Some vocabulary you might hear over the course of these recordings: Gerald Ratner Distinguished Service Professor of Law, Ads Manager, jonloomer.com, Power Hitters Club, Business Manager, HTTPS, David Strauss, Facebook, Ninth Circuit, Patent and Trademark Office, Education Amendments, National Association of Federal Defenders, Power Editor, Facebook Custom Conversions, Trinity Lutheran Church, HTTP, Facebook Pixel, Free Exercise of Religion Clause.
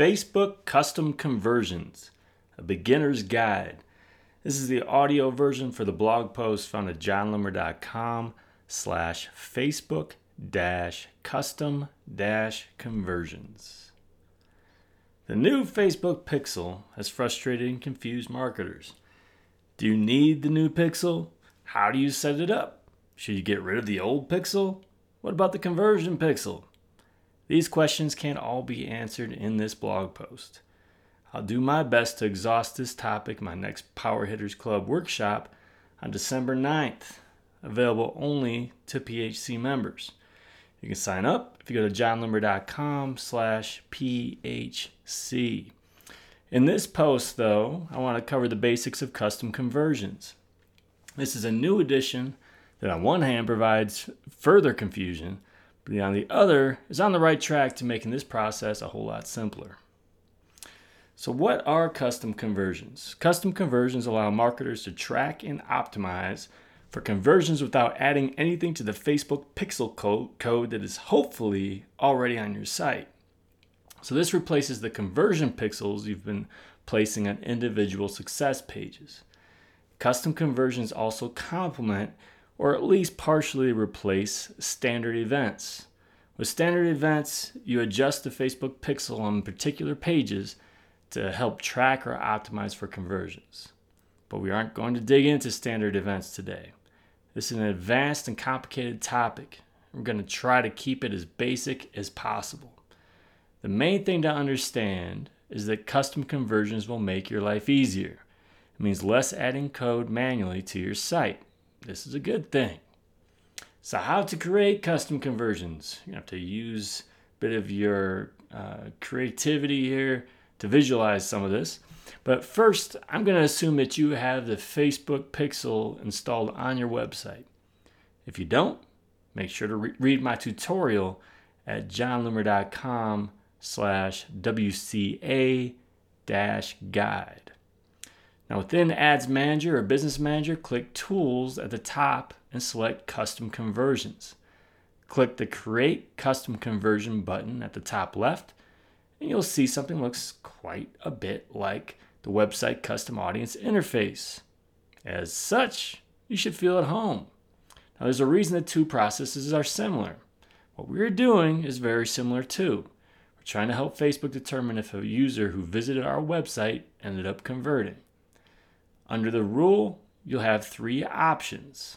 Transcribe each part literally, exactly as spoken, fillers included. Facebook Custom Conversions, a beginner's guide. This is the audio version for the blog post found at jonloomer.com slash Facebook dash custom dash conversions. The new Facebook Pixel has frustrated and confused marketers. Do you need the new Pixel? How do you set it up? Should you get rid of the old Pixel? What about the conversion Pixel? These questions can't all be answered in this blog post. I'll do my best to exhaust this topic in my next Power Hitters Club workshop on December ninth, available only to P H C members. You can sign up if you go to jonloomer.com slash PHC. In this post, though, I want to cover the basics of custom conversions. This is a new edition that on one hand provides further confusion, but on the other is on the right track to making this process a whole lot simpler. So what are custom conversions? Custom conversions allow marketers to track and optimize for conversions without adding anything to the Facebook Pixel code, code that is hopefully already on your site. So this replaces the conversion pixels you've been placing on individual success pages. Custom conversions also complement or at least partially replace standard events. With standard events, you adjust the Facebook pixel on particular pages to help track or optimize for conversions. But we aren't going to dig into standard events today. This is an advanced and complicated topic. We're going to try to keep it as basic as possible. The main thing to understand is that custom conversions will make your life easier. It means less adding code manually to your site. This is a good thing. So how to create custom conversions? You have to use a bit of your uh, creativity here to visualize some of this. But first, I'm going to assume that you have the Facebook Pixel installed on your website. If you don't, make sure to re- read my tutorial at jonloomer.com slash WCA dash guide. Now within Ads Manager or Business Manager, click Tools at the top and select Custom Conversions. Click the Create Custom Conversion button at the top left, and you'll see something looks quite a bit like the website custom audience interface. As such, you should feel at home. Now there's a reason the two processes are similar. What we're doing is very similar too. We're trying to help Facebook determine if a user who visited our website ended up converting. Under the rule, you'll have three options.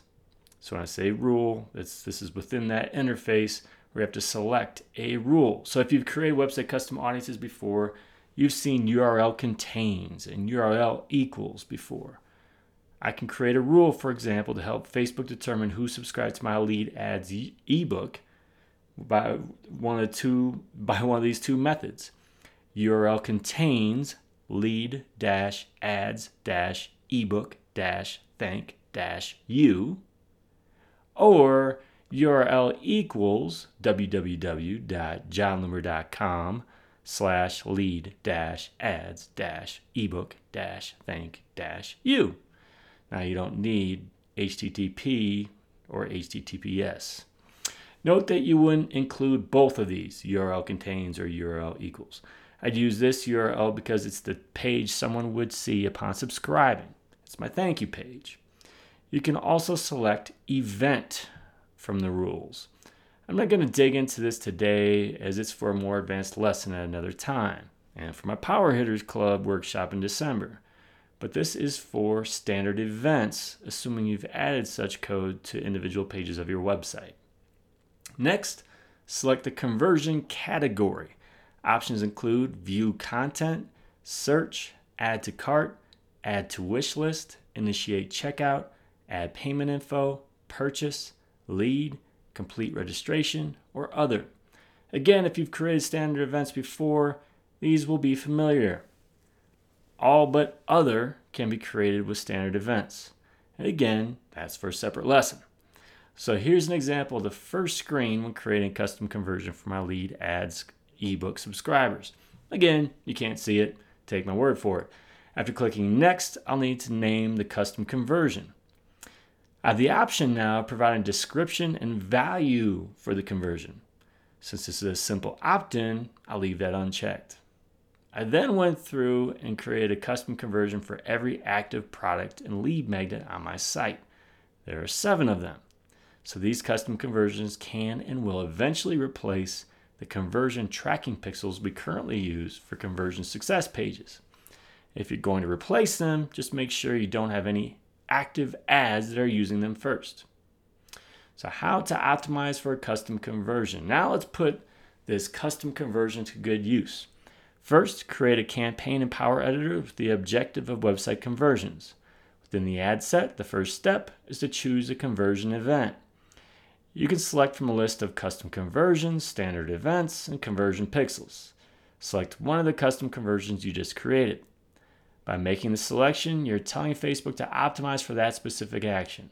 So when I say rule, it's, this is within that interface where you have to select a rule. So if you've created website custom audiences before, you've seen U R L contains and U R L equals before. I can create a rule, for example, to help Facebook determine who subscribed to my lead ads e- ebook by one of the two, by one of these two methods. U R L contains lead-ads-equals ebook-thank-you, or U R L equals www.jonloomer.com slash lead-ads-ebook-thank-you. Now you don't need H T T P or H T T P S. Note that you wouldn't include both of these, U R L contains or U R L equals. I'd use this U R L because it's the page someone would see upon subscribing. It's my thank you page. You can also select event from the rules. I'm not going to dig into this today as it's for a more advanced lesson at another time and for my Power Hitters Club workshop in December. But this is for standard events, assuming you've added such code to individual pages of your website. Next, select the conversion category. Options include view content, search, add to cart, add to wish list, initiate checkout, add payment info, purchase, lead, complete registration, or other. Again, if you've created standard events before, these will be familiar. All but other can be created with standard events. And again, that's for a separate lesson. So here's an example of the first screen when creating custom conversion for my lead ads ebook subscribers. Again, you can't see it, take my word for it. After clicking next, I'll need to name the custom conversion. I have the option now of providing description and value for the conversion. Since this is a simple opt-in, I'll leave that unchecked. I then went through and created a custom conversion for every active product and lead magnet on my site. There are seven of them. So these custom conversions can and will eventually replace the conversion tracking pixels we currently use for conversion success pages. If you're going to replace them, just make sure you don't have any active ads that are using them first. So how to optimize for a custom conversion. Now let's put this custom conversion to good use. First, create a campaign in Power Editor with the objective of website conversions. Within the ad set, the first step is to choose a conversion event. You can select from a list of custom conversions, standard events, and conversion pixels. Select one of the custom conversions you just created. By making the selection, you're telling Facebook to optimize for that specific action.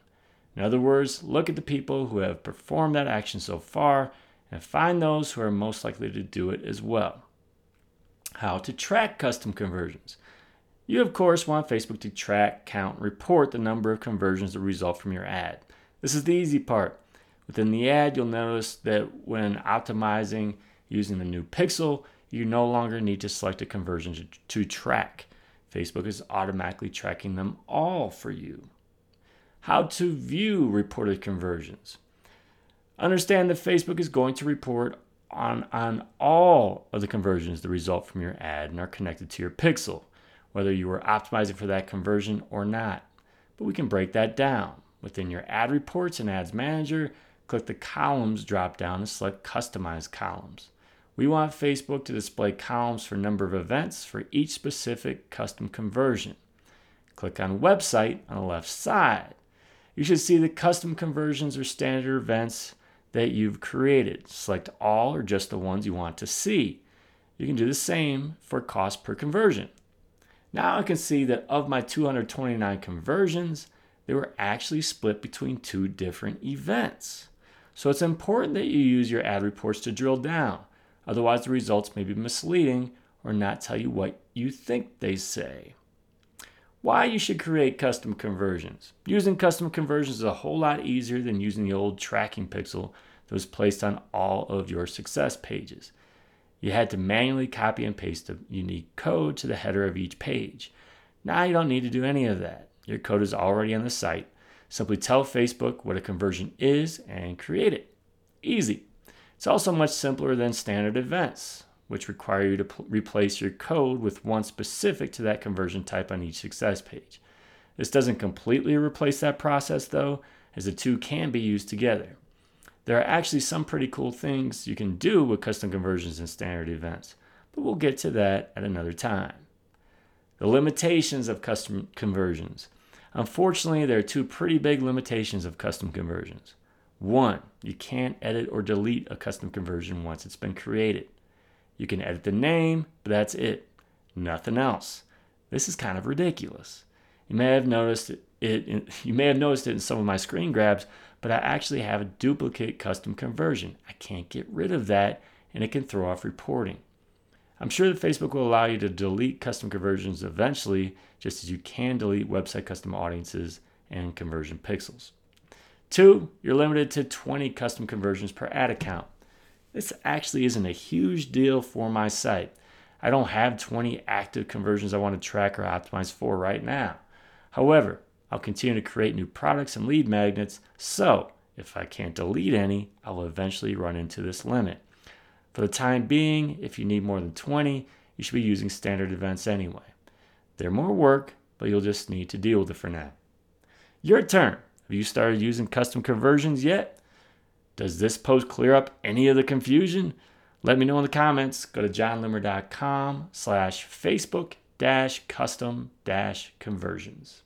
In other words, look at the people who have performed that action so far and find those who are most likely to do it as well. How to track custom conversions. You, of course, want Facebook to track, count, and report the number of conversions that result from your ad. This is the easy part. Within the ad, you'll notice that when optimizing using the new pixel, you no longer need to select a conversion to, to track. Facebook is automatically tracking them all for you. How to view reported conversions. Understand that Facebook is going to report on, on all of the conversions that result from your ad and are connected to your pixel, whether you were optimizing for that conversion or not. But we can break that down. Within your ad reports in Ads Manager, click the columns drop-down and select Customize Columns. We want Facebook to display columns for number of events for each specific custom conversion. Click on Website on the left side. You should see the custom conversions or standard events that you've created. Select all or just the ones you want to see. You can do the same for cost per conversion. Now I can see that of my two hundred twenty-nine conversions, they were actually split between two different events. So it's important that you use your ad reports to drill down. Otherwise, the results may be misleading or not tell you what you think they say. Why you should create custom conversions. Using custom conversions is a whole lot easier than using the old tracking pixel that was placed on all of your success pages. You had to manually copy and paste the unique code to the header of each page. Now you don't need to do any of that. Your code is already on the site. Simply tell Facebook what a conversion is and create it. Easy. It's also much simpler than standard events, which require you to p- replace your code with one specific to that conversion type on each success page. This doesn't completely replace that process though, as the two can be used together. There are actually some pretty cool things you can do with custom conversions and standard events, but we'll get to that at another time. The limitations of custom conversions. Unfortunately, there are two pretty big limitations of custom conversions. One, you can't edit or delete a custom conversion once it's been created. You can edit the name, but that's it. Nothing else. This is kind of ridiculous. You may have noticed it, it in, you may have noticed it in some of my screen grabs, but I actually have a duplicate custom conversion. I can't get rid of that, and it can throw off reporting. I'm sure that Facebook will allow you to delete custom conversions eventually, just as you can delete website custom audiences and conversion pixels. Two, you're limited to twenty custom conversions per ad account. This actually isn't a huge deal for my site. I don't have twenty active conversions I want to track or optimize for right now. However, I'll continue to create new products and lead magnets, so if I can't delete any, I will eventually run into this limit. For the time being, if you need more than twenty, you should be using standard events anyway. They're more work, but you'll just need to deal with it for now. Your turn. Have you started using custom conversions yet? Does this post clear up any of the confusion? Let me know in the comments. Go to jonloomer.com slash Facebook dash custom dash conversions.